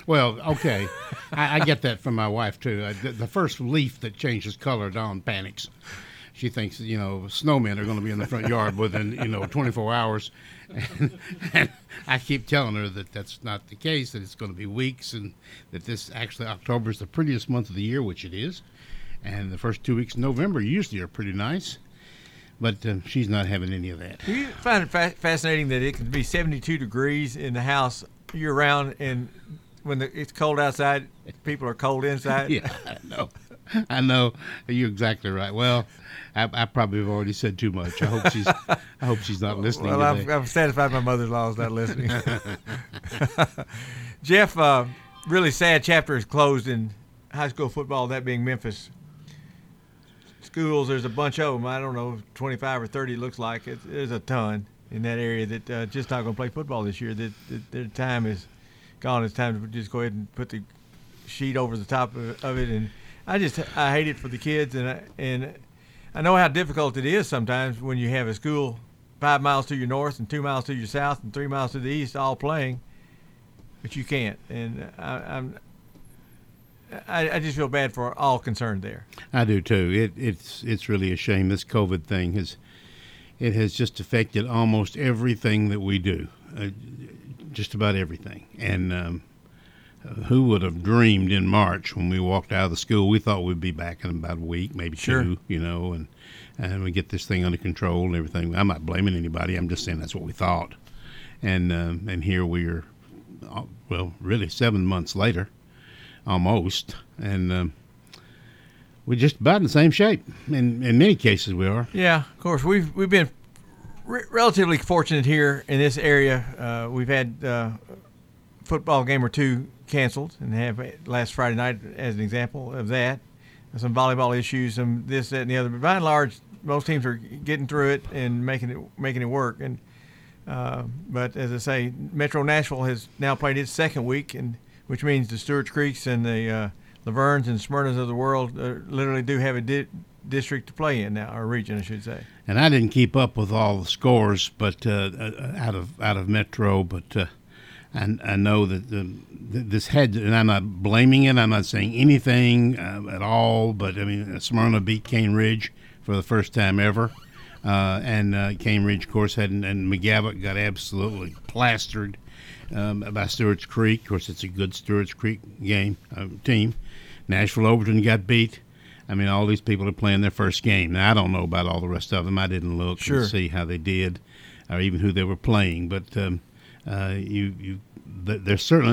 Well, okay, I get that from my wife, too. The first leaf that changes color, Dawn panics. She thinks, snowmen are going to be in the front yard within, 24 hours. And I keep telling her that that's not the case, that it's going to be weeks, and that October is the prettiest month of the year, which it is. And the first 2 weeks of November usually are pretty nice. But she's not having any of that. Do you find it fascinating that it can be 72 degrees in the house year-round and when it's cold outside, people are cold inside? Yeah, I know. You're exactly right. Well, I probably have already said too much. I hope she's not listening. Well, I'm satisfied my mother-in-law is not listening. Jeff, really sad chapter is closed in high school football, that being Memphis. Schools, there's a bunch of them. I don't know, 25 or 30 looks like. There's a ton in that area that just not going to play football this year. That their time is gone. It's time to just go ahead and put the sheet over the top of it, and I hate it for the kids, and I know how difficult it is sometimes when you have a school 5 miles to your north and 2 miles to your south and 3 miles to the east all playing, but you can't, and I just feel bad for all concerned there. I do too. It's really a shame. This COVID thing has just affected almost everything that we do. Just about everything. And who would have dreamed in March when we walked out of the school, we thought we'd be back in about a week, maybe two, and we get this thing under control and everything. I'm not blaming anybody. I'm just saying that's what we thought. And here we are, well, really 7 months later, almost. And we're just about in the same shape. In many cases we are. Yeah, of course. We've been relatively fortunate here in this area. We've had a football game or two canceled, and have last Friday night as an example of that. Some volleyball issues, some this, that, and the other. But by and large, most teams are getting through it and making it work. And but as I say, Metro Nashville has now played its second week, and which means the Stewart's Creeks and the Lavernes and Smyrnas of the world literally do have a district to play in now, or region, I should say. And I didn't keep up with all the scores, but out of Metro, but I know that this had, and I'm not blaming it. I'm not saying anything at all. But I mean, Smyrna beat Cane Ridge for the first time ever, and Cane Ridge, of course, and McGavock got absolutely plastered by Stewart's Creek. Of course, it's a good Stewart's Creek team. Nashville Overton got beat. I mean, all these people are playing their first game. Now, I don't know about all the rest of them. I didn't look and see how they did or even who they were playing. But they're certainly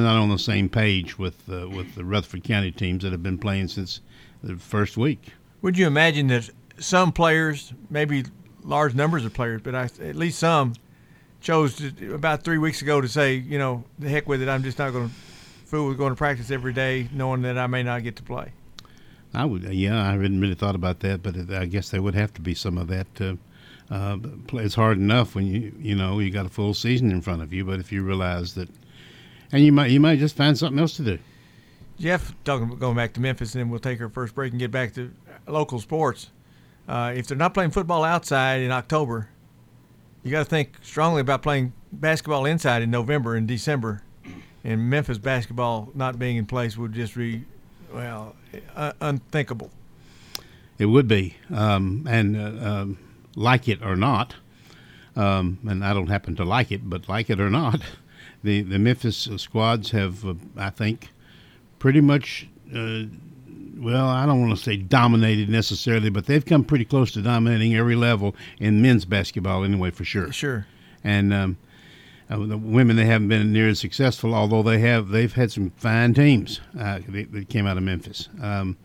not on the same page with the Rutherford County teams that have been playing since the first week. Would you imagine that some players, maybe large numbers of players, but at least some, chose to, about 3 weeks ago to say, you know, the heck with it, I'm just not going to fool with going to practice every day knowing that I may not get to play? I would, I hadn't really thought about that, but I guess there would have to be some of that. It's hard enough when you got a full season in front of you, but if you realize that, and you might just find something else to do. Jeff, talking about going back to Memphis, and then we'll take our first break and get back to local sports. If they're not playing football outside in October, you got to think strongly about playing basketball inside in November and December. And Memphis basketball not being in place would just be, unthinkable. It would be, like it or not, and I don't happen to like it, but like it or not, the Memphis squads have, I think, pretty much, I don't want to say dominated necessarily, but they've come pretty close to dominating every level in men's basketball anyway, for sure. Sure. And the women, they haven't been near as successful, although they've had some fine teams that came out of Memphis. I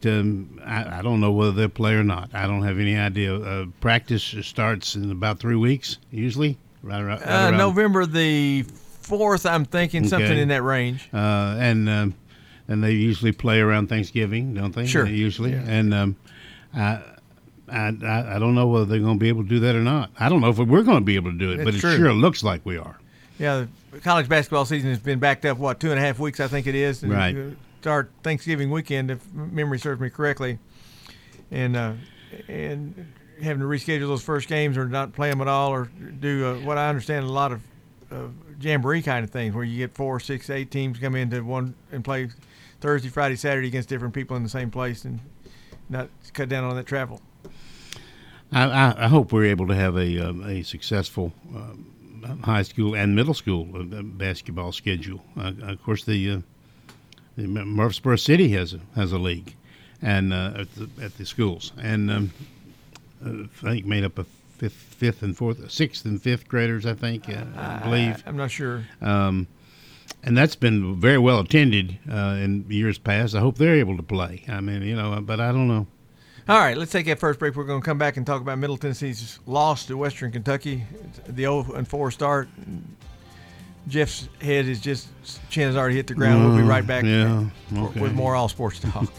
don't know whether they'll play or not. I don't have any idea. Practice starts in about 3 weeks, usually. Right around November the 4th, I'm thinking, something in that range. And they usually play around Thanksgiving, don't they? Sure. Usually. Yeah. And I don't know whether they're going to be able to do that or not. I don't know if we're going to be able to do it, but it sure looks like we are. Yeah, the college basketball season has been backed up, 2.5 weeks, I think it is. And right. Start Thanksgiving weekend, if memory serves me correctly. And having to reschedule those first games or not play them at all, or do what I understand a lot of jamboree kind of things where you get 4, 6, 8 teams come into one and play Thursday, Friday, Saturday against different people in the same place and not cut down on that travel. I hope we're able to have a successful high school and middle school basketball schedule. Of course, the Murfreesboro City has a league and at the schools, and I think made up of sixth and fifth graders, I think, I believe. I'm not sure. And that's been very well attended in years past. I hope they're able to play. I mean, but I don't know. All right, let's take that first break. We're going to come back and talk about Middle Tennessee's loss to Western Kentucky, the 0-4 start. Jeff's head is just, chin has already hit the ground. We'll be right back with more All Sports Talk.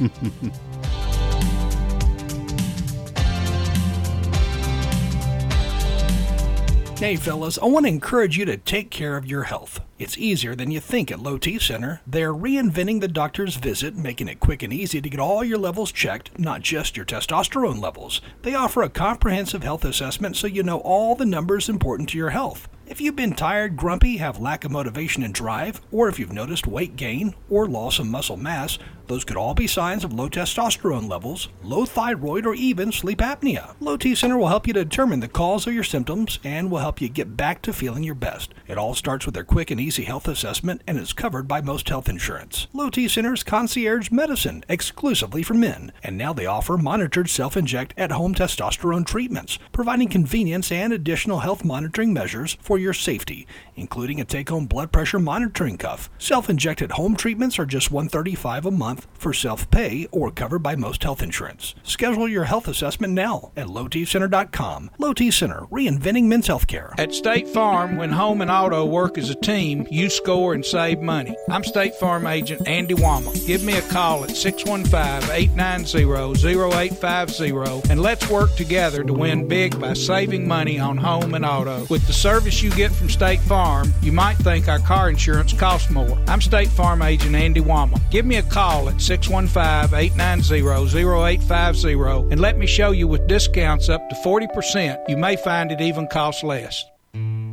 Hey, fellas, I want to encourage you to take care of your health. It's easier than you think at Low T Center. They're reinventing the doctor's visit, making it quick and easy to get all your levels checked, not just your testosterone levels. They offer a comprehensive health assessment so you know all the numbers important to your health. If you've been tired, grumpy, have lack of motivation and drive, or if you've noticed weight gain or loss of muscle mass, those could all be signs of low testosterone levels, low thyroid, or even sleep apnea. Low T Center will help you determine the cause of your symptoms and will help you get back to feeling your best. It all starts with their quick and easy health assessment and is covered by most health insurance. Low T Center's concierge medicine, exclusively for men, and now they offer monitored self-inject at-home testosterone treatments, providing convenience and additional health monitoring measures for your safety, including a take-home blood pressure monitoring cuff. Self-injected home treatments are just $135 a month for self-pay or covered by most health insurance. Schedule your health assessment now at lowtcenter.com. Low T Center, reinventing men's health care. At State Farm, when home and auto work as a team, you score and save money. I'm State Farm agent Andy Womack. Give me a call at 615-890-0850 and let's work together to win big by saving money on home and auto. With the service you get from State Farm, you might think our car insurance costs more. I'm State Farm agent Andy Womack. Give me a call at 615-890-0850 and let me show you with discounts up to 40%, you may find it even costs less.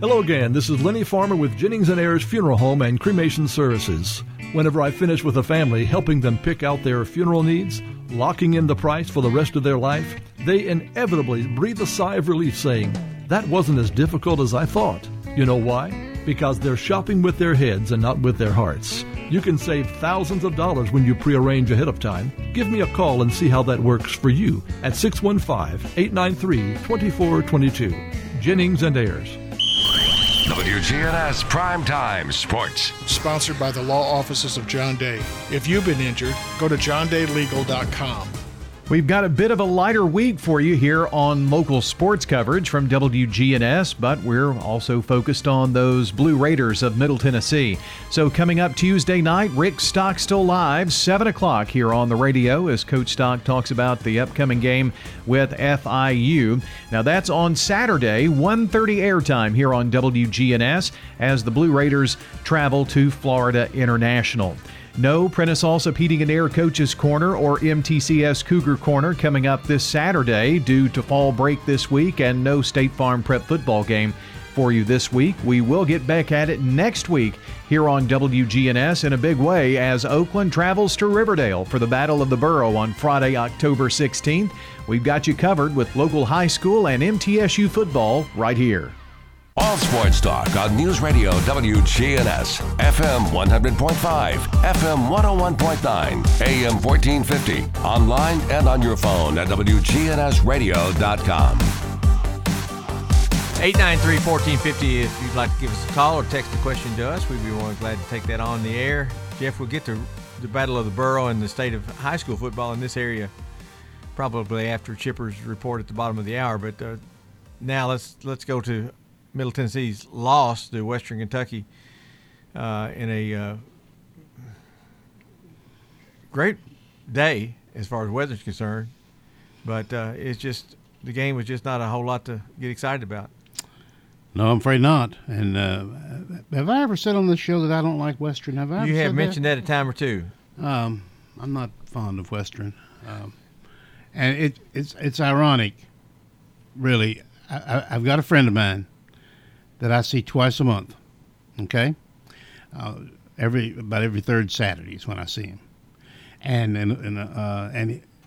Hello again, this is Lenny Farmer with Jennings & Ayers Funeral Home and Cremation Services. Whenever I finish with a family, helping them pick out their funeral needs, locking in the price for the rest of their life, they inevitably breathe a sigh of relief saying, "That wasn't as difficult as I thought." You know why? Because they're shopping with their heads and not with their hearts. You can save thousands of dollars when you prearrange ahead of time. Give me a call and see how that works for you at 615-893-2422. Jennings and Ayers. WGNS Primetime Sports. Sponsored by the law offices of John Day. If you've been injured, go to johndaylegal.com. We've got a bit of a lighter week for you here on local sports coverage from WGNS, but we're also focused on those Blue Raiders of Middle Tennessee. So coming up Tuesday night, Rick Stock still live, 7 o'clock here on the radio as Coach Stock talks about the upcoming game with FIU. Now that's on Saturday, 1:30 airtime here on WGNS as the Blue Raiders travel to Florida International. No Prentice Salsa Heating and Air Coaches Corner or MTCS Cougar Corner coming up this Saturday due to fall break this week and no State Farm Prep football game for you this week. We will get back at it next week here on WGNS in a big way as Oakland travels to Riverdale for the Battle of the Borough on Friday, October 16th. We've got you covered with local high school and MTSU football right here. All sports talk on News Radio WGNS, FM 100.5, FM 101.9, AM 1450, online and on your phone at WGNSradio.com. 893-1450 if you'd like to give us a call or text a question to us. We'd be more glad to take that on the air. Jeff, we'll get to the Battle of the Borough and the state of high school football in this area probably after Chipper's report at the bottom of the hour. But now let's go to Middle Tennessee's loss to Western Kentucky in a great day as far as weather's concerned, but it's just the game was just not a whole lot to get excited about. No, I'm afraid not. And have I ever said on this show that I don't like Western? Have I? You have mentioned that a time or two. I'm not fond of Western, and it's ironic, really. I've got a friend of mine that I see twice a month, okay? About every third Saturday is when I see him, and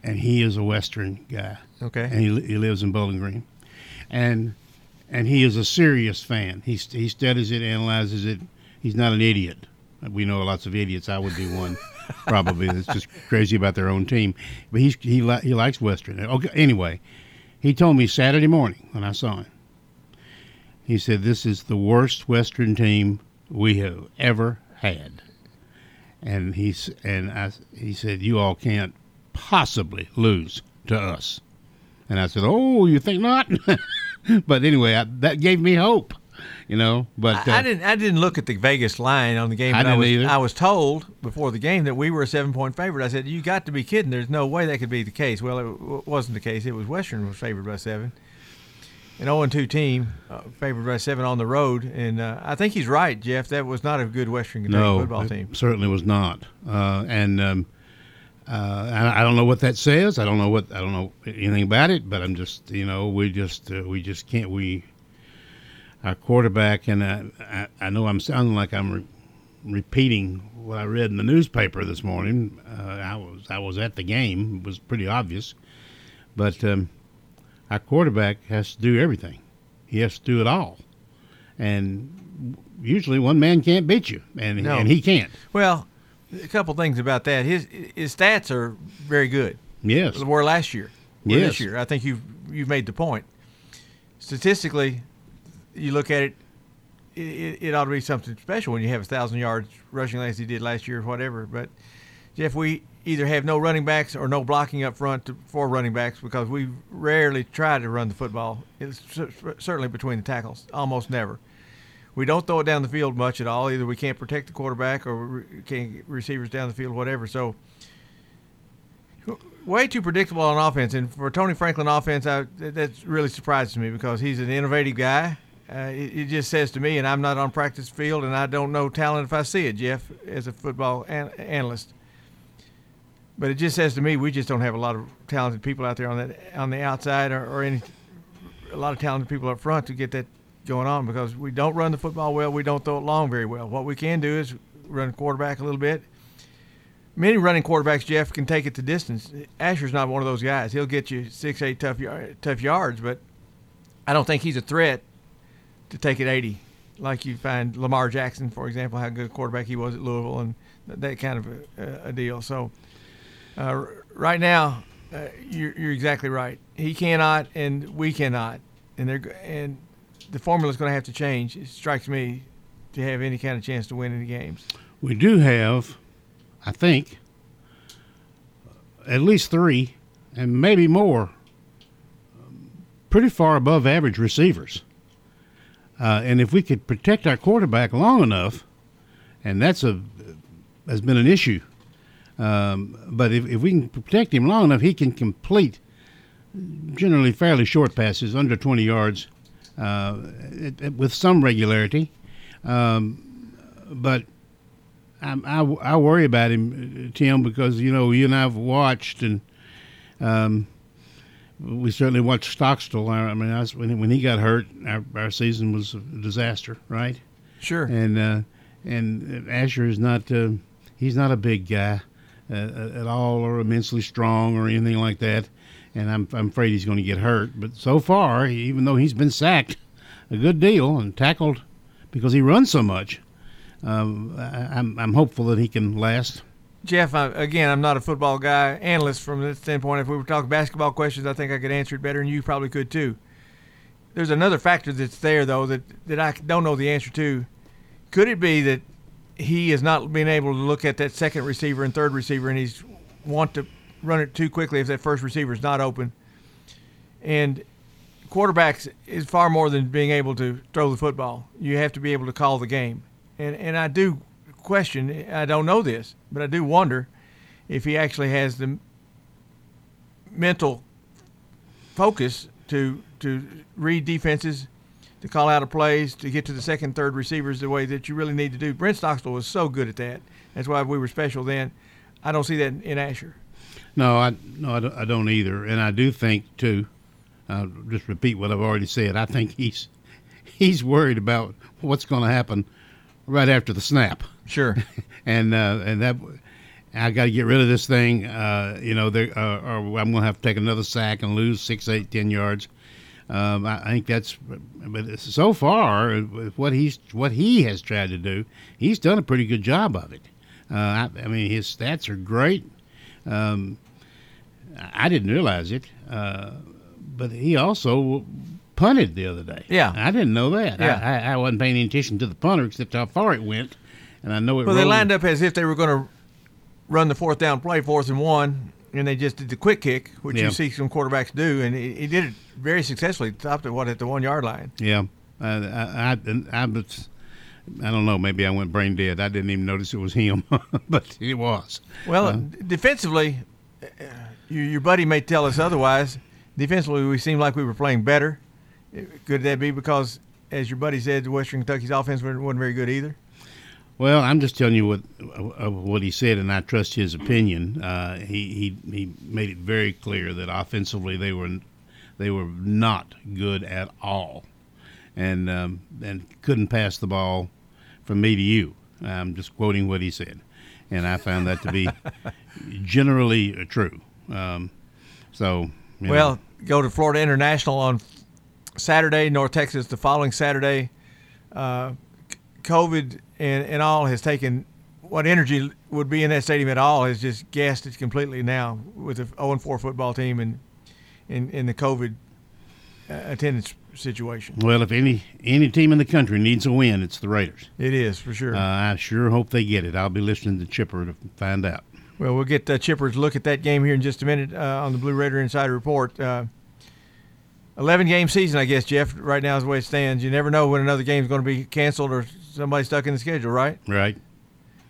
he is a Western guy, okay? And he lives in Bowling Green, and he is a serious fan. He studies it, analyzes it. He's not an idiot. We know lots of idiots. I would be one, probably. That's just crazy about their own team. But he likes Western. Okay, anyway, he told me Saturday morning when I saw him. He said, this is the worst Western team we have ever had. And he said, you all can't possibly lose to us. And I said, oh, you think not? But anyway, that gave me hope, you know. But I didn't look at the Vegas line on the game. I was told before the game that we were a 7-point favorite. I said, you got to be kidding. There's no way that could be the case. Well, it wasn't the case. It was Western was favored by 7. An 0-2 team, favored by 7 on the road, and I think he's right, Jeff. That was not a good Western Kentucky football team. No, it certainly was not. I don't know what that says. I don't know anything about it. But I'm just, you know, we just can't. Our quarterback, and I know I'm sounding like I'm repeating what I read in the newspaper this morning. I was at the game. It was pretty obvious, but. Our quarterback has to do everything. He has to do it all. And usually one man can't beat you, and he can't. Well, a couple things about that. His stats are very good. Yes. They were last year. Yes. This year. I think you've made the point. Statistically, you look at it ought to be something special when you have 1,000 yards rushing like he did last year or whatever. But, Jeff, we – either have no running backs or no blocking up front for running backs because we rarely try to run the football. It's certainly between the tackles, almost never. We don't throw it down the field much at all. Either we can't protect the quarterback or we can't get receivers down the field, whatever. So way too predictable on offense. And for Tony Franklin offense, that really surprises me because he's an innovative guy. It just says to me, and I'm not on practice field, and I don't know talent if I see it, Jeff, as a football analyst. But it just says to me we just don't have a lot of talented people out there on the outside or a lot of talented people up front to get that going on because we don't run the football well. We don't throw it long very well. What we can do is run quarterback a little bit. Many running quarterbacks, Jeff, can take it to distance. Asher's not one of those guys. He'll get you 6-8 tough yards, but I don't think he's a threat to take it 80 like you find Lamar Jackson, for example, how good a quarterback he was at Louisville and that kind of a deal. So right now, you're exactly right. He cannot, and we cannot, and the formula is going to have to change. It strikes me to have any kind of chance to win any games. We do have, I think, at least three, and maybe more, pretty far above average receivers. And if we could protect our quarterback long enough, and has been an issue. But if we can protect him long enough, he can complete generally fairly short passes, under 20 yards, with some regularity. But I worry about him, Tim, because, you and I have watched, and we certainly watched Stockstill. I mean, when he got hurt, our season was a disaster, right? Sure. And Asher is not he's not a big guy at all, or immensely strong or anything like that. And I'm afraid he's going to get hurt. But so far, even though he's been sacked a good deal and tackled because he runs so much, I'm hopeful that he can last. Jeff, I'm not a football analyst from this standpoint. If we were talking basketball questions, I think I could answer it better, and you probably could too. There's another factor that's there, though, that I don't know the answer to. Could it be that he is not being able to look at that second receiver and third receiver, and he's want to run it too quickly if that first receiver is not open? And quarterbacks is far more than being able to throw the football. You have to be able to call the game. And I do question, I don't know this, but I do wonder if he actually has the mental focus to read defenses, to call out of plays, to get to the second, third receivers the way that you really need to do. Brent Stockstill was so good at that. That's why we were special then. I don't see that in Asher. No, I don't either. And I do think, too, I'll just repeat what I've already said. I think he's worried about what's going to happen right after the snap. Sure. And that I got to get rid of this thing, or I'm going to have to take another sack and lose 6, 8, 10 yards. I think that's, but so far, what he has tried to do, he's done a pretty good job of it. I mean, his stats are great. I didn't realize it, but he also punted the other day. Yeah, I didn't know that. Yeah. I wasn't paying any attention to the punter except how far it went, and I know it. Well, they lined up as if they were going to run the fourth down play, 4th and 1. And they just did the quick kick, which you see some quarterbacks do, and he did it very successfully. Stopped at the 1 yard line. Yeah, I don't know. Maybe I went brain dead. I didn't even notice it was him, but it was. Well, defensively, your buddy may tell us otherwise. Defensively, we seemed like we were playing better. Could that be because, as your buddy said, Western Kentucky's offense wasn't very good either? Well, I'm just telling you what he said, and I trust his opinion. He made it very clear that offensively they were not good at all, and couldn't pass the ball from me to you. I'm just quoting what he said, and I found that to be generally true. Go to Florida International on Saturday, North Texas the following Saturday. COVID and all has taken what energy would be in that stadium at all has just gassed it completely now with the 0-4 football team and the COVID attendance situation. Well, if any team in the country needs a win, it's the Raiders. It is, for sure. I sure hope they get it. I'll be listening to Chipper to find out. Well, we'll get Chipper's look at that game here in just a minute on the Blue Raider Insider Report. 11-game season, I guess, Jeff, right now is the way it stands. You never know when another game's going to be canceled or somebody stuck in the schedule, right? Right.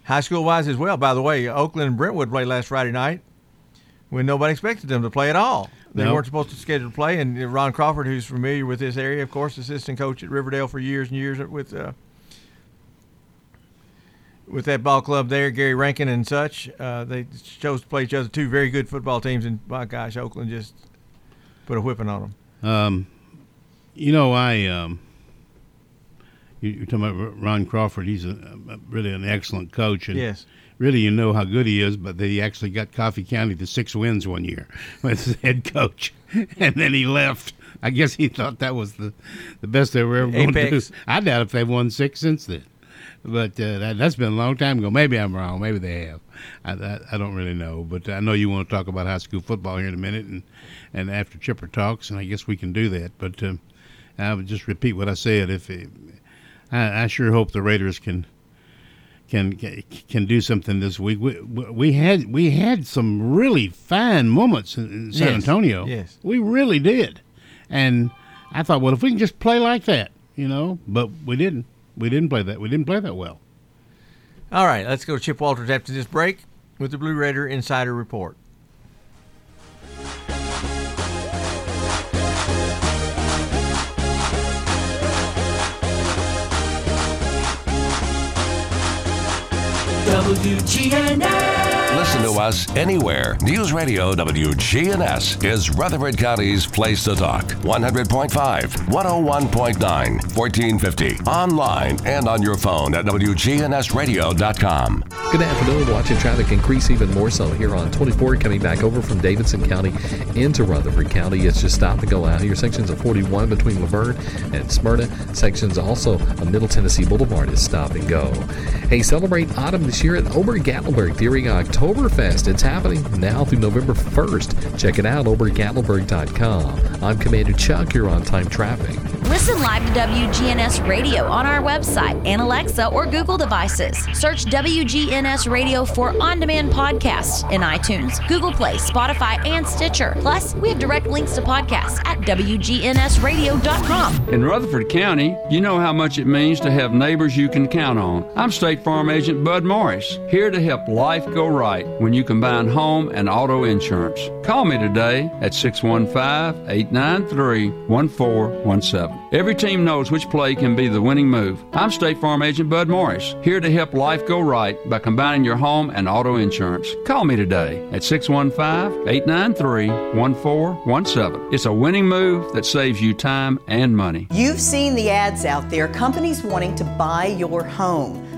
High school-wise as well, by the way. Oakland and Brentwood played last Friday night when nobody expected them to play at all. They weren't supposed to schedule to play, and Ron Crawford, who's familiar with this area, of course, assistant coach at Riverdale for years and years with that ball club there, Gary Rankin and such, they chose to play each other, two very good football teams, and, my gosh, Oakland just put a whipping on them. You're talking about Ron Crawford. He's really an excellent coach, and really how good he is. But he actually got Coffee County to 6 wins one year as head coach, and then he left. I guess he thought that was the best they were ever going to do. I doubt if they've won 6 since then. But that's been a long time ago. Maybe I'm wrong. Maybe they have. I don't really know. But I know you want to talk about high school football here in a minute, and after Chipper talks, and I guess we can do that. But I would just repeat what I said. I sure hope the Raiders can do something this week. We had some really fine moments in San Antonio. Yes, we really did. And I thought, well, if we can just play like that, you know, but we didn't. We didn't play that. We didn't play that well. All right, let's go to Chip Walters after this break with the Blue Raider Insider Report. WGNS. Listen to us anywhere. News Radio WGNS is Rutherford County's place to talk. 100.5, 101.9, 1450. Online and on your phone at WGNSradio.com. Good afternoon. Watching traffic increase even more so here on 24 coming back over from Davidson County into Rutherford County. It's just stop and go out here. Sections of 41 between Laverne and Smyrna. Sections also of Middle Tennessee Boulevard is stop and go. Hey, celebrate autumn this year at Ober-Gatlinburg during Oktoberfest. It's happening now through November 1st. Check it out, obergatlinburg.com. I'm Commander Chuck, you're on Time Traffic. Listen live to WGNS Radio on our website and Alexa or Google devices. Search WGNS Radio for on-demand podcasts in iTunes, Google Play, Spotify, and Stitcher. Plus, we have direct links to podcasts at WGNSradio.com. In Rutherford County, you know how much it means to have neighbors you can count on. I'm State Farm Agent Bud Morris, here to help life go right when you combine home and auto insurance. Call me today at 615-893-1417. Every team knows which play can be the winning move. I'm State Farm Agent Bud Morris, here to help life go right by combining your home and auto insurance. Call me today at 615-893-1417. It's a winning move that saves you time and money. You've seen the ads out there, companies wanting to buy your home.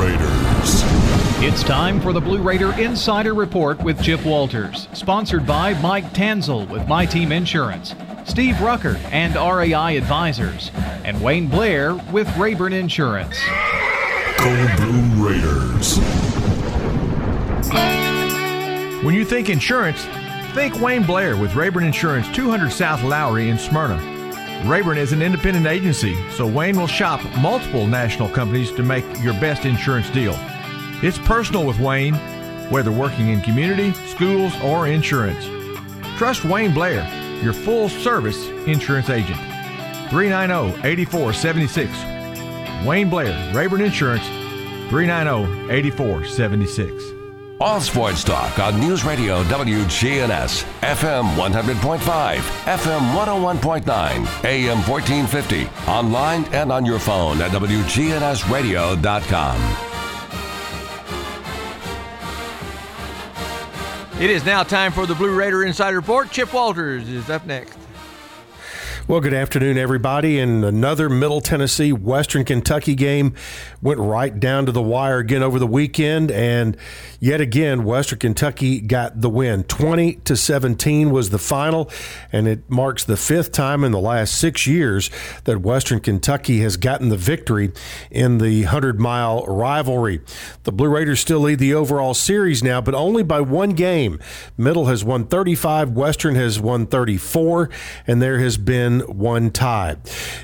Raiders. It's time for the Blue Raider Insider Report with Chip Walters, sponsored by Mike Tansel with My Team Insurance, Steve Rucker and RAI Advisors, and Wayne Blair with Rayburn Insurance. Go Blue Raiders. When you think insurance, think Wayne Blair with Rayburn Insurance, 200 South Lowry in Smyrna. Rayburn is an independent agency, so Wayne will shop multiple national companies to make your best insurance deal. It's personal with Wayne, whether working in community, schools, or insurance. Trust Wayne Blair, your full-service insurance agent. 390-8476. Wayne Blair, Rayburn Insurance, 390-8476. All sports talk on News Radio WGNS, FM 100.5, FM 101.9, AM 1450, online and on your phone at WGNSradio.com. It is now time for the Blue Raider Insider Report. Chip Walters is up next. Well, good afternoon, everybody. And another Middle Tennessee, Western Kentucky game went right down to the wire again over the weekend. And yet again, Western Kentucky got the win. 20-17 was the final. And it marks the fifth time in the last 6 years that Western Kentucky has gotten the victory in the 100-mile rivalry. The Blue Raiders still lead the overall series now, but only by one game. Middle has won 35, Western has won 34, and there has been one tie.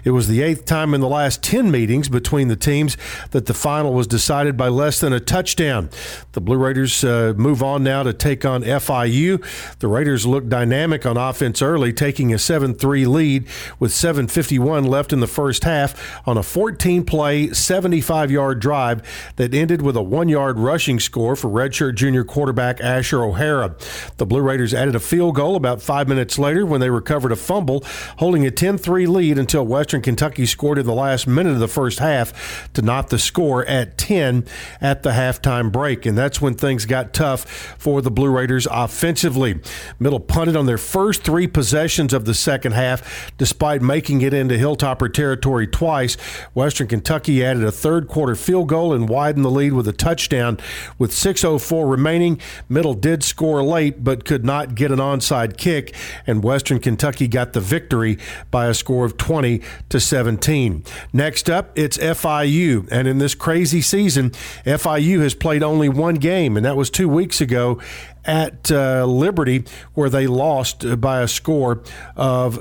It was the eighth time in the last 10 meetings between the teams that the final was decided by less than a touchdown. The Blue Raiders move on now to take on FIU. The Raiders looked dynamic on offense early, taking a 7-3 lead with 7:51 left in the first half on a 14-play, 75-yard drive that ended with a 1-yard rushing score for redshirt junior quarterback Asher O'Hara. The Blue Raiders added a field goal about 5 minutes later when they recovered a fumble, holding holding a 10-3 lead until Western Kentucky scored in the last minute of the first half to knot the score at 10 at the halftime break. And that's when things got tough for the Blue Raiders offensively. Middle punted on their first three possessions of the second half, despite making it into Hilltopper territory twice. Western Kentucky added a third-quarter field goal and widened the lead with a touchdown. With 6:04 remaining, Middle did score late but could not get an onside kick, and Western Kentucky got the victory by a score of 20-17. Next up, it's FIU, and in this crazy season, FIU has played only one game, and that was 2 weeks ago at Liberty, where they lost by a score of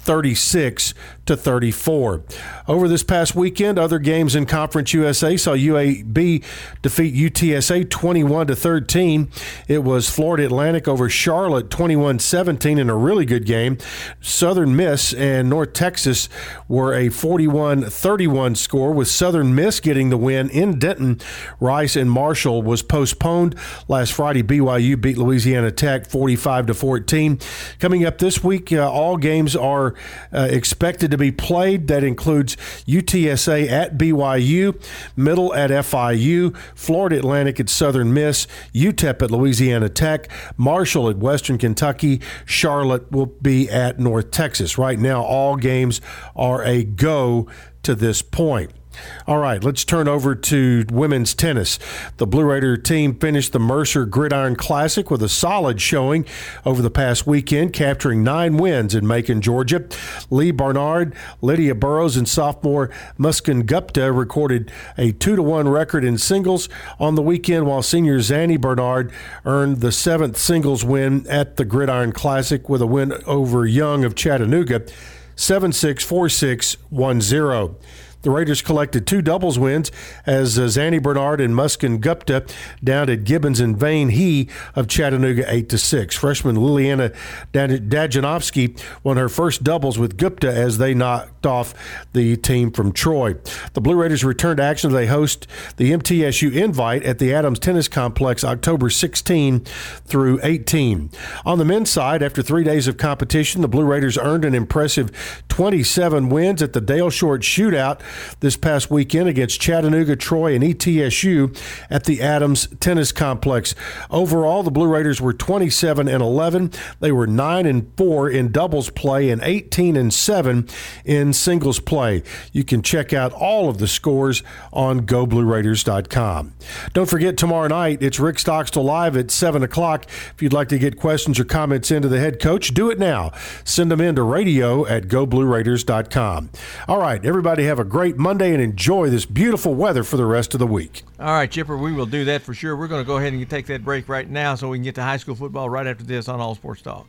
36-34. Over this past weekend, other games in Conference USA saw UAB defeat UTSA 21-13. It was Florida Atlantic over Charlotte 21-17 in a really good game. Southern Miss and North Texas were a 41-31 score, with Southern Miss getting the win in Denton. Rice and Marshall was postponed. Last Friday, BYU beat Louisiana Tech 45-14. Coming up this week, all games are expected to be played. That includes UTSA at BYU, Middle at FIU, Florida Atlantic at Southern Miss, UTEP at Louisiana Tech, Marshall at Western Kentucky, Charlotte will be at North Texas. Right now, all games are a go to this point. All right, let's turn over to women's tennis. The Blue Raider team finished the Mercer Gridiron Classic with a solid showing over the past weekend, capturing 9 wins in Macon, Georgia. Lee Barnard, Lydia Burrows, and sophomore Muskan Gupta recorded a 2-1 record in singles on the weekend, while senior Zanny Bernard earned the 7th singles win at the Gridiron Classic with a win over Young of Chattanooga, 7-6, 4-6, 1-0. The Raiders collected 2 doubles wins as Zanny Bernard and Muskan Gupta downed at Gibbons and Vane He of Chattanooga 8-6. Freshman Liliana Dajanovsky won her first doubles with Gupta as they knocked off the team from Troy. The Blue Raiders return to action. They host the MTSU Invite at the Adams Tennis Complex October 16 through 18. On the men's side, after 3 days of competition, the Blue Raiders earned an impressive 27 wins at the Dale Short Shootout this past weekend against Chattanooga, Troy, and ETSU at the Adams Tennis Complex. Overall, the Blue Raiders were 27-11. They were 9-4 in doubles play and 18-7 in singles play. You can check out all of the scores on GoBlueRaiders.com. Don't forget, tomorrow night, it's Rick Stockstill Live at 7 o'clock. If you'd like to get questions or comments into the head coach, do it now. Send them in to radio at GoBlueRaiders.com. All right, everybody have a great Monday and enjoy this beautiful weather for the rest of the week. All right, Chipper, we will do that for sure. We're going to go ahead and take that break right now so we can get to high school football right after this on All Sports Talk.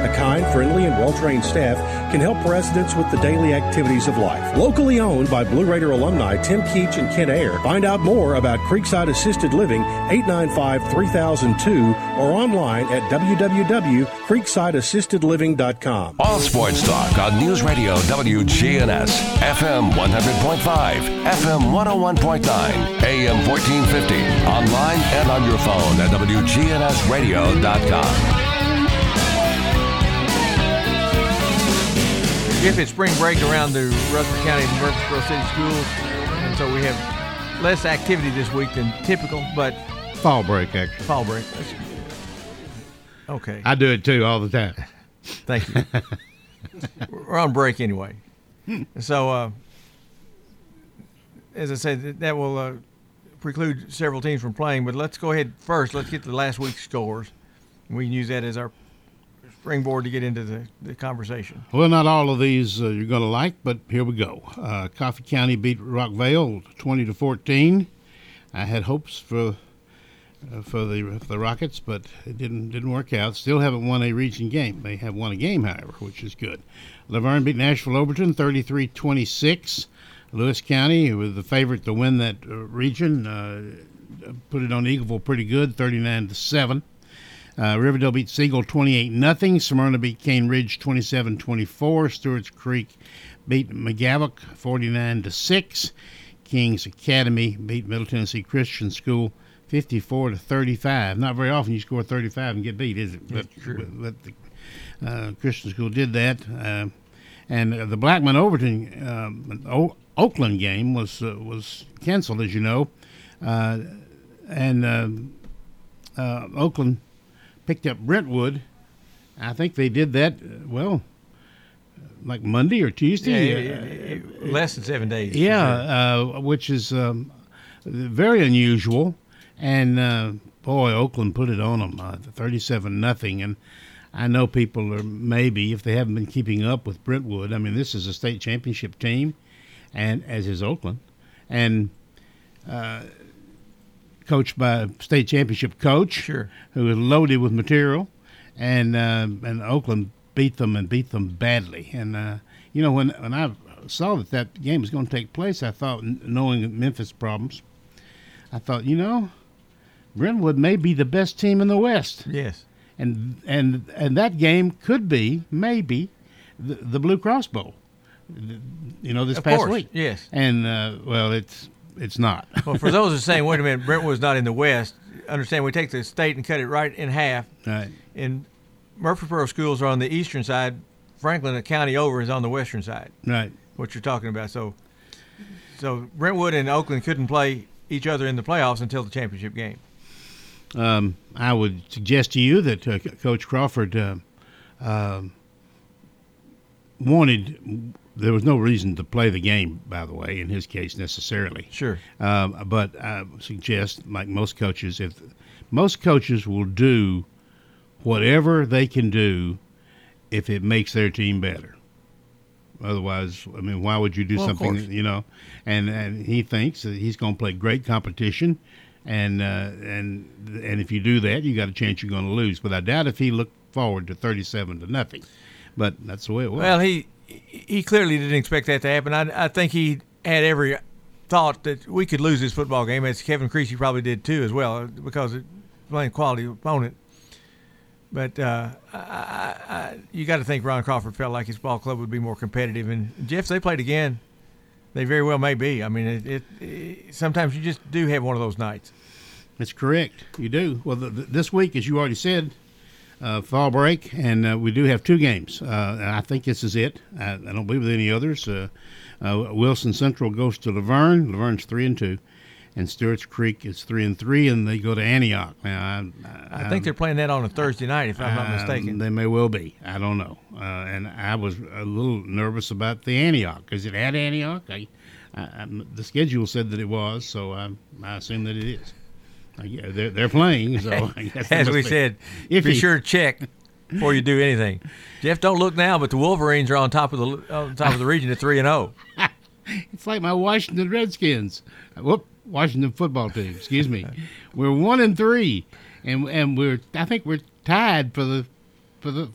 kind, friendly, and well-trained staff can help residents with the daily activities of life. Locally owned by Blue Raider alumni Tim Keach and Kent Ayer. Find out more about Creekside Assisted Living, 895-3002, or online at www.creeksideassistedliving.com. All Sports Talk on News Radio WGNS, FM 100.5, FM 101.9, AM 1450, online and on your phone at WGNSradio.com. If it's spring break around the Rutherford County and Murfreesboro City Schools, and so we have less activity this week than typical, but... Fall break, actually. Fall break. Okay. I do it, too, all the time. Thank you. We're on break anyway. So, as I said, that will preclude several teams from playing, but let's go ahead first. Let's get the last week's scores, and we can use that as our springboard to get into the conversation. Well, not all of these you're going to like, but here we go. Coffee County beat Rockvale 20-14. I had hopes for the Rockets, but it didn't work out. Still haven't won a region game. They have won a game, however, which is good. Laverne beat Nashville Overton 33-26. Lewis County, with the favorite to win that region, put it on Eagleville pretty good, 39-7. Riverdale beat Siegel 28-0. Smyrna beat Cane Ridge 27-24. Stewart's Creek beat McGavock 49-6. King's Academy beat Middle Tennessee Christian School 54-35. Not very often you score 35 and get beat, is it? But the Christian School did that. And the Blackman Overton Oakland game was canceled, as you know, and Oakland picked up Brentwood. I think they did that like Monday or Tuesday. Yeah, less than 7 days. Yeah, which is very unusual. And, Oakland put it on them, 37-0. And I know people are maybe, if they haven't been keeping up with Brentwood, I mean, this is a state championship team, and as is Oakland, and coached by a state championship coach who is loaded with material, and Oakland beat them badly. And, when I saw that game was going to take place, I thought, knowing Memphis problems, I thought, Brentwood may be the best team in the West. Yes. And that game could be, maybe, the Blue Cross Bowl, this of past course. Week. Yes. And, it's not. Well, for those who are saying, wait a minute, Brentwood's not in the West, understand we take the state and cut it right in half. Right. And Murfreesboro schools are on the eastern side. Franklin, a county over, is on the western side. Right. What you're talking about. So Brentwood and Oakland couldn't play each other in the playoffs until the championship game. I would suggest to you that Coach Crawford wanted – there was no reason to play the game, by the way, in his case necessarily. Sure. But I suggest, like most coaches, most coaches will do whatever they can do if it makes their team better. Otherwise, I mean, why would you do something, And he thinks that he's going to play great competition, and if you do that, you got a chance you're going to lose. But I doubt if he looked forward to 37-0. But that's the way it was. Well, he clearly didn't expect that to happen. I think he had every thought that we could lose this football game, as Kevin Creasy probably did too as well, because it playing quality opponent. But you got to think Ron Crawford felt like his ball club would be more competitive. And, Jeff, they played again. They very well may be. I mean, it sometimes you just do have one of those nights. That's correct. You do. Well, this week, as you already said, fall break, and we do have two games. I think this is it. I don't believe with any others. Wilson Central goes to Laverne. Laverne's 3-2. And Stewart's Creek is 3-3, and they go to Antioch. Now, I think they're playing that on a Thursday night, if I'm not mistaken. They may well be. I don't know. And I was a little nervous about the Antioch. Is it at Antioch? The schedule said that it was, so I assume that it is. They're playing, so I guess as we said, be sure to check before you do anything. Jeff, don't look now, but the Wolverines are on top of the region at 3-0. It's like my Washington Redskins. Washington football team, excuse me. We're 1-3, and I think we're tied for the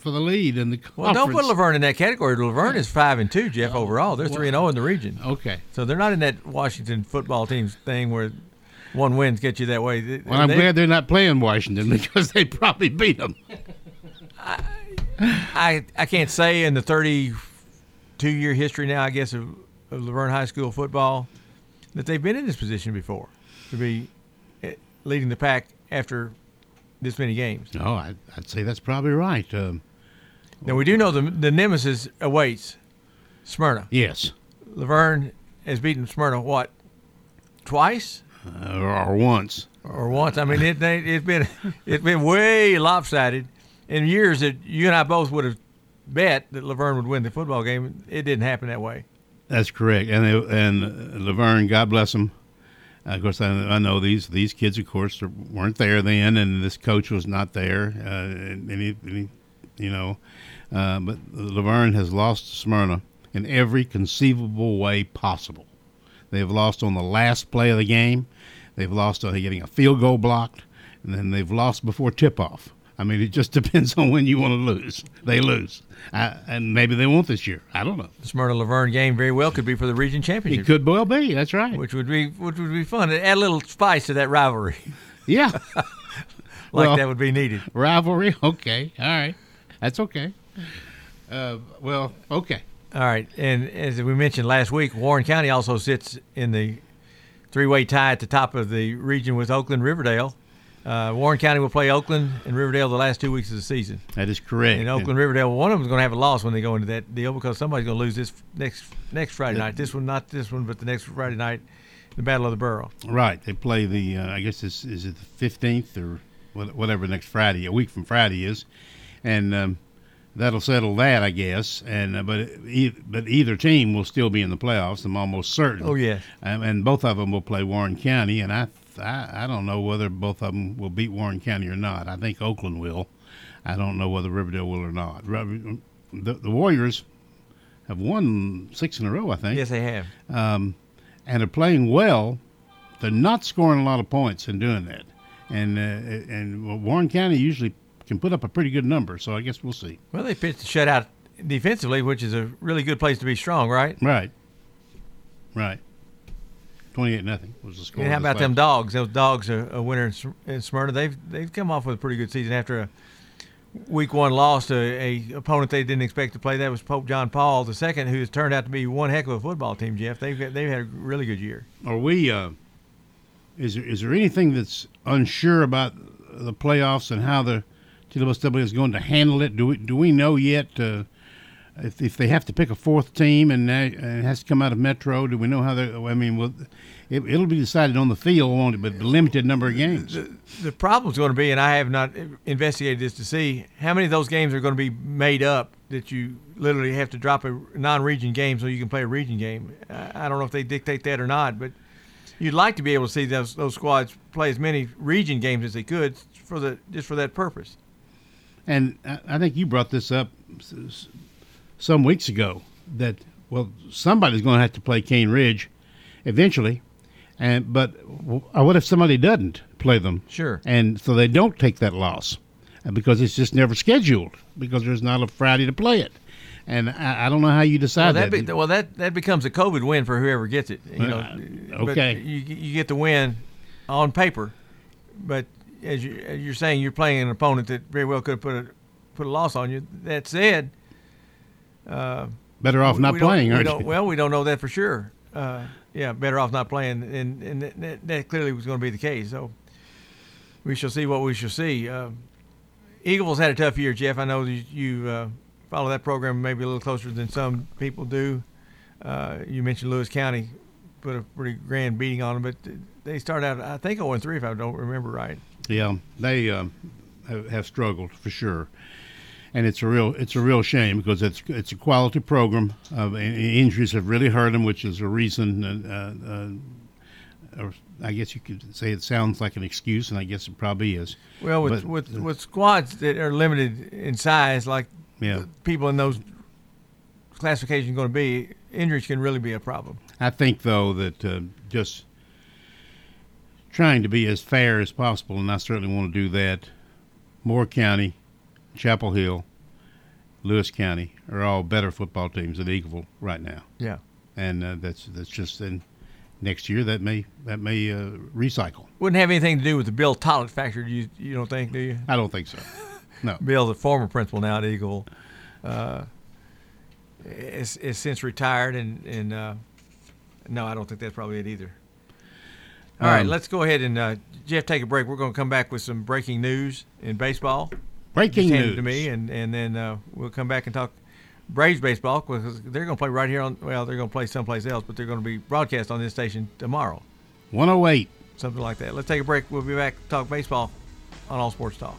lead in the conference. Well, don't put Laverne in that category. Laverne is 5-2, Jeff. Overall, they're 3-0 in the region. Okay, so they're not in that Washington football team's thing where one win gets you that way. Well, I'm glad they're not playing Washington because they probably beat them. I can't say in the 32-year history now, I guess, of Laverne High School football, that they've been in this position before, to be leading the pack after this many games. No, I'd say that's probably right. Now, we do know the nemesis awaits Smyrna. Yes. Laverne has beaten Smyrna, what, twice? Or once. I mean, it's been way lopsided. In years that you and I both would have bet that Laverne would win the football game, it didn't happen that way. That's correct, and Laverne, God bless them, Of course, I know these kids, of course, weren't there then, and this coach was not there. But Laverne has lost to Smyrna in every conceivable way possible. They've lost on the last play of the game. They've lost on getting a field goal blocked, and then they've lost before tip-off. I mean, it just depends on when you want to lose. They lose. And maybe they won't this year. I don't know. The Smyrna-Laverne game very well could be for the region championship. It could well be. That's right. Which would be fun. It'd add a little spice to that rivalry. Yeah. That would be needed. Rivalry? Okay. All right. That's okay. Okay. All right. And as we mentioned last week, Warren County also sits in the three-way tie at the top of the region with Oakland, Riverdale. Warren County will play Oakland and Riverdale the last 2 weeks of the season. That is correct. And Oakland, Riverdale, one of them is going to have a loss when they go into that deal because somebody's going to lose this next Friday night. This one, not this one, but the next Friday night, the Battle of the Borough. Right. They play the, I guess, is it the 15th or whatever next Friday, a week from Friday is. And that'll settle that, I guess. And but either team will still be in the playoffs, I'm almost certain. Oh, yeah. And both of them will play Warren County, and I don't know whether both of them will beat Warren County or not. I think Oakland will. I don't know whether Riverdale will or not. The Warriors have won 6 in a row, I think. Yes, they have. And are playing well. They're not scoring a lot of points in doing that. And Warren County usually can put up a pretty good number, so I guess we'll see. Well, they pitched a shutout defensively, which is a really good place to be strong, right? Right. 28-0 was the score. And how about them dogs? Those dogs are a winner in Smyrna. They've come off with a pretty good season after a week one loss to a opponent they didn't expect to play. That was Pope John Paul II, who has turned out to be one heck of a football team, Jeff. They've had a really good year. Are we? Is there anything that's unsure about the playoffs and how the TWSW is going to handle it? Do we know yet? If they have to pick a fourth team and it has to come out of Metro, do we know how they? I mean, it'll be decided on the field, won't it? But a limited number of games. The problem's going to be, and I have not investigated this to see how many of those games are going to be made up that you literally have to drop a non-region game so you can play a region game. I don't know if they dictate that or not, but you'd like to be able to see those squads play as many region games as they could for that purpose. And I think you brought this up some weeks ago that, well, somebody's going to have to play Cane Ridge eventually, but what if somebody doesn't play them? Sure. And so they don't take that loss because it's just never scheduled because there's not a Friday to play it. And I don't know how you decide that. That becomes a COVID win for whoever gets it. Okay. But you get the win on paper, but as you're saying, you're playing an opponent that very well could have put a loss on you. That said, better off not playing, aren't you? Well, we don't know that for sure. Better off not playing, and that clearly was going to be the case. So we shall see what we shall see. Eagles had a tough year, Jeff. I know you follow that program maybe a little closer than some people do. You mentioned Lewis County put a pretty grand beating on them, but they started out, I think, 0-3 if I don't remember right. Yeah, they have struggled for sure. And it's a real shame because it's a quality program. Injuries have really hurt them, which is a reason. Or I guess you could say it sounds like an excuse, and I guess it probably is. Well, with squads that are limited in size, like people in those classifications are going to be, injuries can really be a problem. I think though that just trying to be as fair as possible, and I certainly want to do that. Moore County, Chapel Hill, Lewis County are all better football teams than Eagleville right now. Yeah, and that's just in next year that may recycle. Wouldn't have anything to do with the Bill Tollett factor. You don't think, do you? I don't think so. No. Bill, the former principal now at Eagleville, is since retired, and no, I don't think that's probably it either. All right, let's go ahead and Jeff, take a break. We're going to come back with some breaking news in baseball. Breaking news to me, and then we'll come back and talk Braves baseball because they're going to play right here on. Well, they're going to play someplace else, but they're going to be broadcast on this station tomorrow. 108, something like that. Let's take a break. We'll be back to talk baseball on All Sports Talk.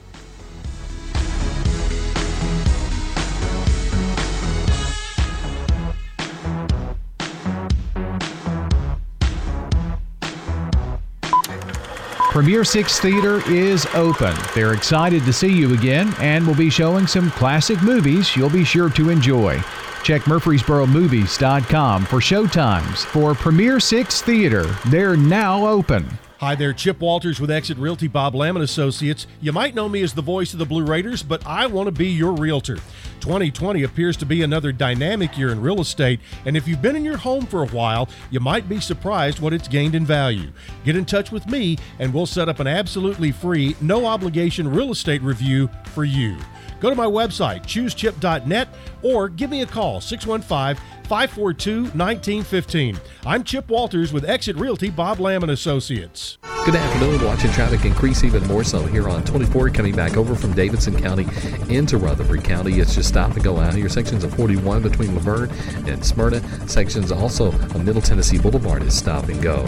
Premier 6 Theater is open. They're excited to see you again and will be showing some classic movies you'll be sure to enjoy. Check MurfreesboroMovies.com for showtimes for Premier 6 Theater. They're now open. Hi there, Chip Walters with Exit Realty, Bob Lamb and Associates. You might know me as the voice of the Blue Raiders, but I want to be your realtor. 2020 appears to be another dynamic year in real estate, and if you've been in your home for a while, you might be surprised what it's gained in value. Get in touch with me, and we'll set up an absolutely free, no-obligation real estate review for you. Go to my website, choosechip.net, or give me a call, 615-542-1915. I'm Chip Walters with Exit Realty, Bob Lamb and Associates. Good afternoon. Watching traffic increase even more so here on 24 coming back over from Davidson County into Rutherford County. It's just stop and go out here. Sections of 41 between Laverne and Smyrna. Sections also on Middle Tennessee Boulevard is stop and go.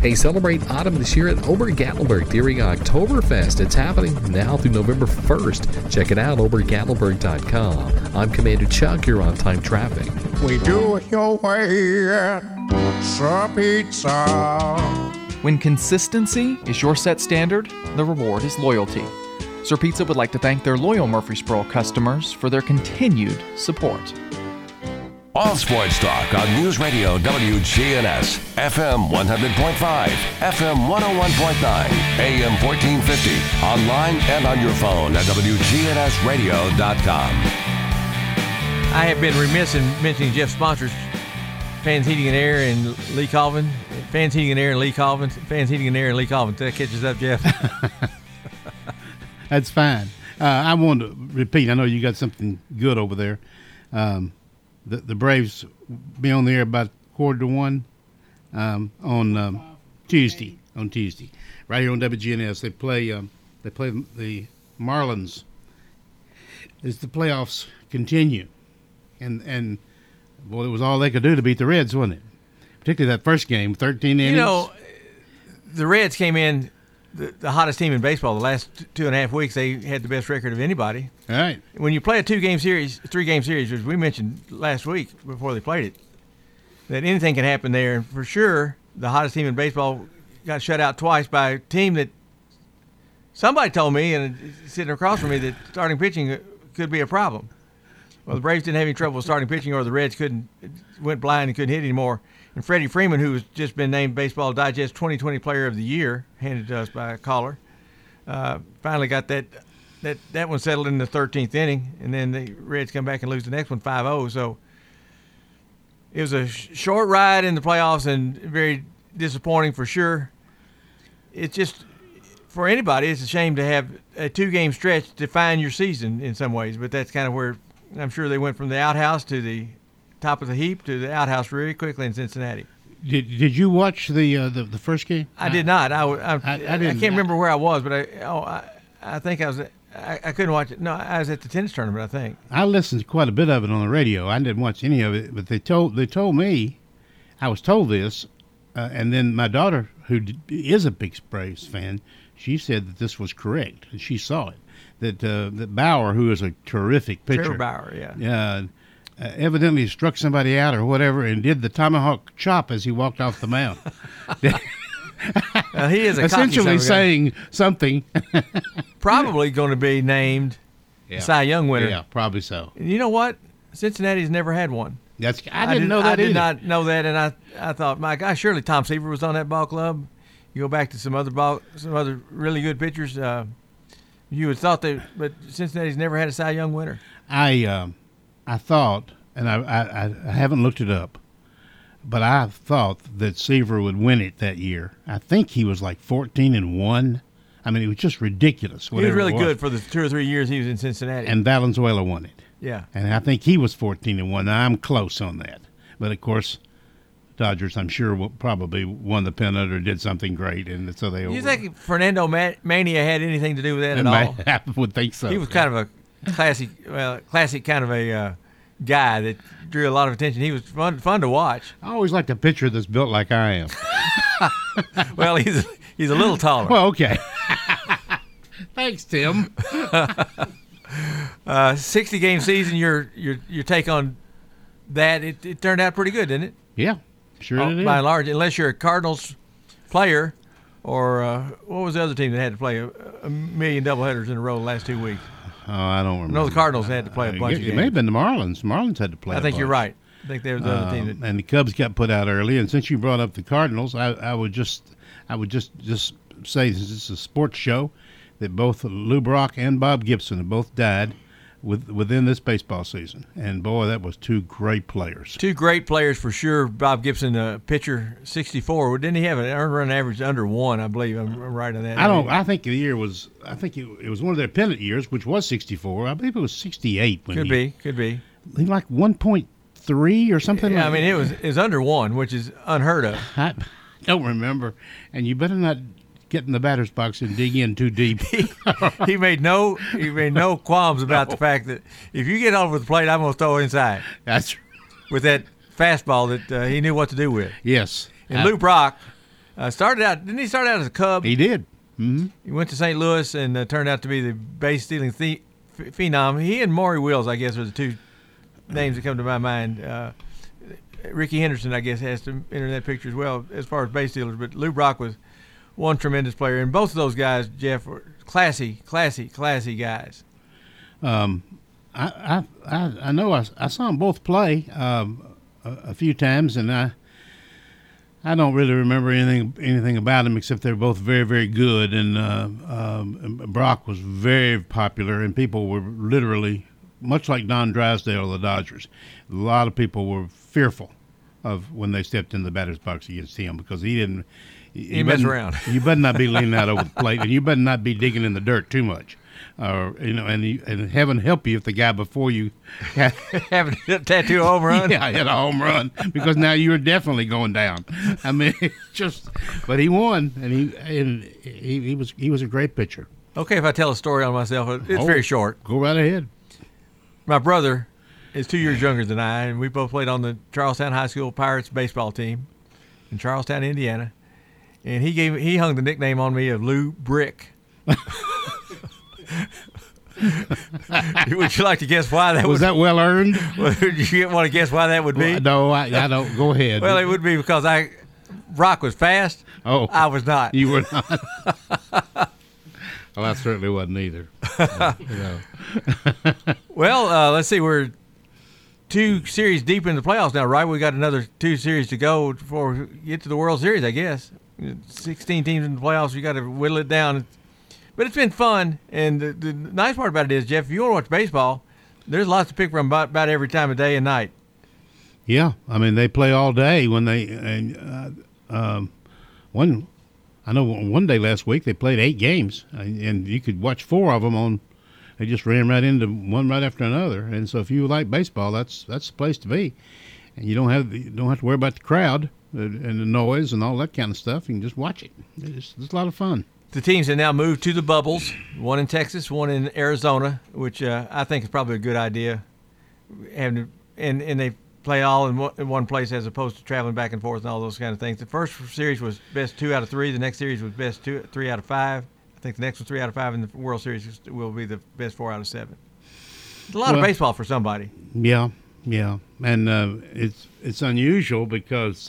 Hey, celebrate autumn this year at Ober-Gatlinburg during Oktoberfest. It's happening now through November 1st. Check it out, obergatlinburg.com. I'm Commander Chuck. You're on time traffic. We do it your way at Sir Pizza. When consistency is your set standard, the reward is loyalty. Sir Pizza would like to thank their loyal Murfreesboro customers for their continued support. All sports talk on News Radio WGNS, FM 100.5, FM 101.9, AM 1450, online and on your phone at WGNSradio.com. I have been remiss in mentioning Jeff's sponsors, Fans Heating and Air and Lee Colvin. Fans Heating and Air and Lee Colvin. Fans Heating and Air and Lee Colvin. That catches up, Jeff. That's fine. I want to repeat. I know you got something good over there. The Braves be on the air about 1:15 on Tuesday. On Tuesday, right here on WGNS, they play the Marlins. As the playoffs continue, and well, it was all they could do to beat the Reds, wasn't it? Particularly that first game, 13 innings. You know, the Reds came in the hottest team in baseball the last 2.5 weeks. They had the best record of anybody. All right. When you play a three-game series, which we mentioned last week before they played it, that anything can happen there. And for sure, the hottest team in baseball got shut out twice by a team that somebody told me, and sitting across from me, that starting pitching could be a problem. Well, the Braves didn't have any trouble with starting pitching, or the Reds went blind and couldn't hit anymore. And Freddie Freeman, who has just been named Baseball Digest 2020 Player of the Year, handed to us by a caller, finally got that one settled in the 13th inning, and then the Reds come back and lose the next one 5-0. So it was a short ride in the playoffs and very disappointing for sure. It's just, for anybody, it's a shame to have a two-game stretch define your season in some ways, but that's kind of where I'm sure they went from the outhouse to the top of the heap to the outhouse really quickly in Cincinnati. Did you watch the first game? I did not. I can't remember where I was, but I think I couldn't watch it. No, I was at the tennis tournament, I think. I listened to quite a bit of it on the radio. I didn't watch any of it, but they told me, I was told this, and then my daughter, who is a big Braves fan, she said that this was correct, and she saw it. That Bauer, who is a terrific pitcher. Trevor Bauer, yeah. Evidently struck somebody out or whatever and did the tomahawk chop as he walked off the mound. He is a essentially saying something. Probably going to be named Cy Young winner. Yeah, probably so. And you know what? Cincinnati's never had one. I did not know that, and I thought, my gosh, surely Tom Seaver was on that ball club. You go back to some other really good pitchers. You would thought that, but Cincinnati's never had a Cy Young winner. I thought, and I haven't looked it up, but I thought that Seaver would win it that year. I think he was like 14-1. I mean, it was just ridiculous. He was really good for the 2 or 3 years he was in Cincinnati. And Valenzuela won it. Yeah. And I think he was 14-1. Now, I'm close on that. But, of course, Dodgers, I'm sure, will probably won the pennant or did something great, and so they. You think Fernando Mania had anything to do with that at all? I would think so. He was kind of a classic kind of a guy that drew a lot of attention. He was fun to watch. I always liked a pitcher that's built like I am. Well, he's a little taller. Well, okay. Thanks, Tim. 60-game season. Your take on that? It turned out pretty good, didn't it? Yeah. Sure, it is. By and large, unless you're a Cardinals player Or what was the other team that had to play a million doubleheaders in a row the last 2 weeks? Oh, I don't remember. No, the Cardinals had to play a bunch of games. It may have been the Marlins. Marlins had to play a bunch. I think you're right. I think they were the other team. And the Cubs got put out early. And since you brought up the Cardinals, I would just say, since it's a sports show, that both Lou Brock and Bob Gibson have both died within this baseball season. And, boy, that was two great players. Two great players for sure. Bob Gibson, pitcher, 64. Didn't he have an earned run average under one, I believe? I'm right on that. I think it was one of their pennant years, which was 64. I believe it was 68. Could be. Like 1.3 or something like that. I mean, it was under one, which is unheard of. I don't remember. And you better not get in the batter's box and dig in too deep. he made no qualms about the fact that if you get over the plate, I'm going to throw it inside. That's with that fastball that he knew what to do with. Yes. And Lou Brock started out. Didn't he start out as a Cub? He did. Mm-hmm. He went to St. Louis and turned out to be the base stealing phenom. He and Maury Wills, I guess, were the two names that come to my mind. Ricky Henderson, I guess, has to enter that picture as well as far as base stealers. But Lou Brock was one tremendous player, and both of those guys, Jeff, were classy guys. I know I saw them both play a few times, and I don't really remember anything about them except they're both very, very good. And Brock was very popular, and people were literally, much like Don Drysdale of the Dodgers, a lot of people were fearful of when they stepped in the batter's box against him because he didn't. You mess around. You better not be leaning out over the plate, and you better not be digging in the dirt too much. And heaven help you if the guy before you have a tattoo home run. Yeah, I had a home run because now you're definitely going down. I mean, but he won, and he was a great pitcher. Okay, if I tell a story on myself, it's very short. Go right ahead. My brother is 2 years younger than I, and we both played on the Charlestown High School Pirates baseball team in Charlestown, Indiana. And he hung the nickname on me of Lou Brick. Would you like to guess why that was? Was that well earned? You want to guess why that would be? Well, no, I don't. Go ahead. Well, it would be because Brock was fast. Oh, I was not. You were not. Well, I certainly wasn't either. Well, let's see. We're two series deep in the playoffs now, right? We got another two series to go before we get to the World Series, I guess. 16 teams in the playoffs. You got to whittle it down. But it's been fun. And the nice part about it is, Jeff, if you want to watch baseball, there's lots to pick from about every time of day and night. Yeah. I mean, they play all day when they I know one day last week they played 8 games, and you could watch 4 of them on – they just ran right into one right after another. And so if you like baseball, that's the place to be. And you don't have to worry about the crowd and the noise and all that kind of stuff. You can just watch it. It's a lot of fun. The teams have now moved to the bubbles, one in Texas, one in Arizona, which I think is probably a good idea. And they play all in one place as opposed to traveling back and forth and all those kind of things. The first series was best 2 out of 3. The next series was best 3 out of 5. I think the next one 3 out of 5 in the World Series will be the best 4 out of 7. It's a lot of baseball for somebody. Yeah, yeah. And it's unusual because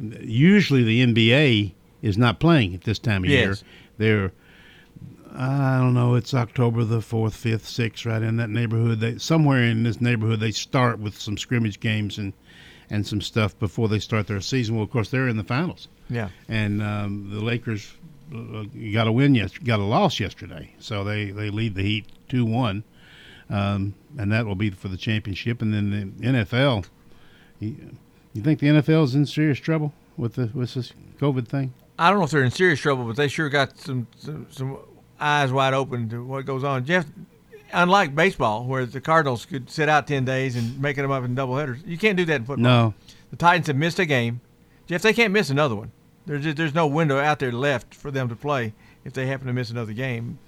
usually the NBA is not playing at this time of year. They're, I don't know, it's October the 4th, 5th, 6th, right in that neighborhood. Somewhere in this neighborhood, they start with some scrimmage games and some stuff before they start their season. Well, of course, they're in the finals. Yeah. And the Lakers got a loss yesterday, so they lead the Heat 2-1, and that will be for the championship. And then the NFL, you think the NFL is in serious trouble with this COVID thing? I don't know if they're in serious trouble, but they sure got some eyes wide open to what goes on. Jeff, unlike baseball, where the Cardinals could sit out 10 days and make them up in doubleheaders, you can't do that in football. No, the Titans have missed a game. Jeff, they can't miss another one. There's no window out there left for them to play if they happen to miss another game,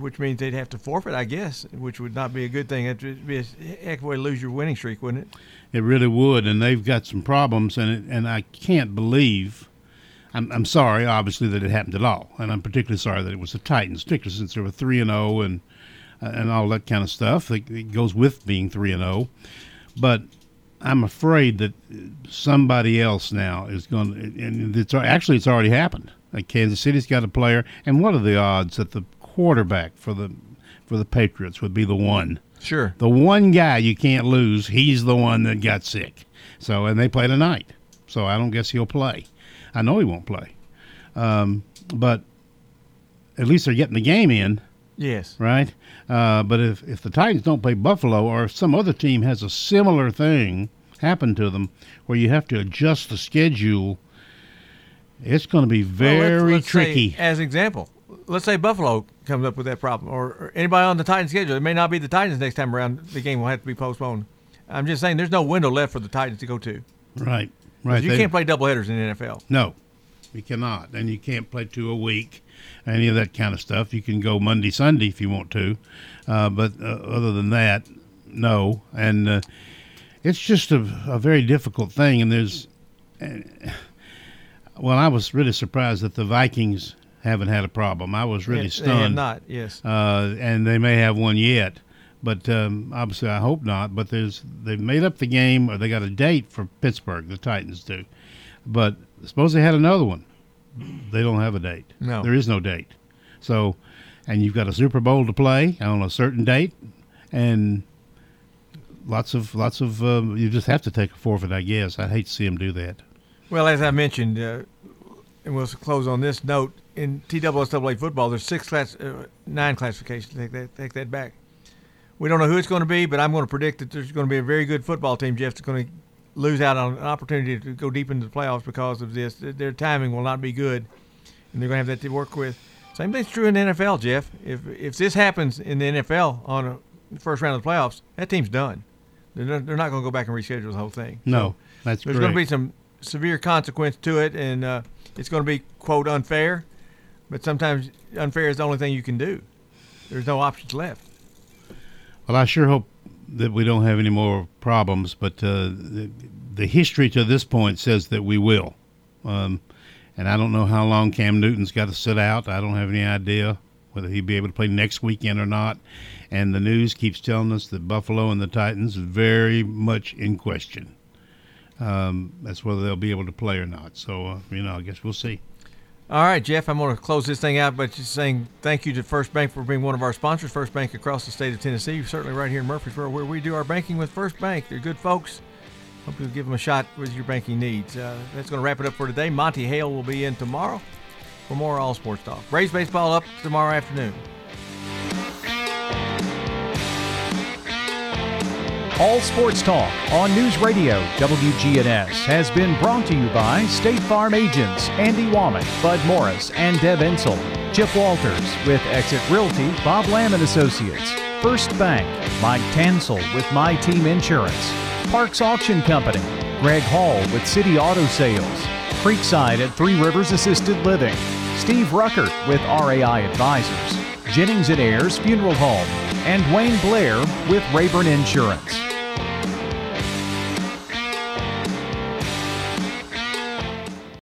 which means they'd have to forfeit, I guess, which would not be a good thing. It would be a heck of a way to lose your winning streak, wouldn't it? It really would, and they've got some problems, and I can't believe – I'm sorry, obviously, that it happened at all, and I'm particularly sorry that it was the Titans, particularly since they were 3-0 and all that kind of stuff. It goes with being 3-0, but – I'm afraid that somebody else now is going to, and it's already happened. Kansas City's got a player. And what are the odds that the quarterback for the Patriots would be the one? Sure. The one guy you can't lose, he's the one that got sick. So, and they play tonight. So I don't guess he'll play. I know he won't play. But at least they're getting the game in. Yes. Right? But if the Titans don't play Buffalo, or if some other team has a similar thing happen to them where you have to adjust the schedule, it's going to be very tricky. Say, as an example, let's say Buffalo comes up with that problem, or anybody on the Titans schedule. It may not be the Titans next time around. The game will have to be postponed. I'm just saying there's no window left for the Titans to go to. Right, right. You can't play doubleheaders in the NFL. No, you cannot. And you can't play two a week, any of that kind of stuff. You can go Monday, Sunday if you want to. But other than that, no. And it's just a very difficult thing. And there's well, I was really surprised that the Vikings haven't had a problem. I was really stunned. They have not, yes. And they may have one yet, but obviously I hope not. But they've made up the game, or they got a date for Pittsburgh, the Titans do. But suppose they had another one. They don't have a date. No. There is no date. So, and you've got a Super Bowl to play on a certain date, and lots of you just have to take a forfeit, I guess. I'd hate to see them do that. Well, as I mentioned, and we'll close on this note, in TSAA football, there's nine classifications. Take that back. We don't know who it's going to be, but I'm going to predict that there's going to be a very good football team, Jeff, that's going to lose out on an opportunity to go deep into the playoffs because of this. Their timing will not be good, and they're going to have that to work with. Same thing's true in the NFL, Jeff. If this happens in the NFL on the first round of the playoffs, that team's done. They're not going to go back and reschedule the whole thing. No, that's correct. There's going to be some severe consequence to it, and it's going to be, quote, unfair. But sometimes unfair is the only thing you can do. There's no options left. Well, I sure hope that we don't have any more problems, but the history to this point says that we will. And I don't know how long Cam Newton's got to sit out. I don't have any idea whether he'd be able to play next weekend or not. And the news keeps telling us that Buffalo and the Titans is very much in question. That's whether they'll be able to play or not. So, I guess we'll see. All right, Jeff, I'm going to close this thing out by just saying thank you to First Bank for being one of our sponsors, First Bank across the state of Tennessee, certainly right here in Murfreesboro, where we do our banking with First Bank. They're good folks. Hope you'll give them a shot with your banking needs. That's going to wrap it up for today. Monty Hale will be in tomorrow for more All Sports Talk. Braves baseball up tomorrow afternoon. All Sports Talk on News Radio WGNS has been brought to you by State Farm agents Andy Womack, Bud Morris, and Deb Ensel. Chip Walters with Exit Realty, Bob Lamb and Associates. First Bank, Mike Tansel with My Team Insurance. Parks Auction Company, Greg Hall with City Auto Sales. Creekside at Three Rivers Assisted Living. Steve Ruckert with RAI Advisors. Jennings & Ayers Funeral Home. And Wayne Blair with Rayburn Insurance.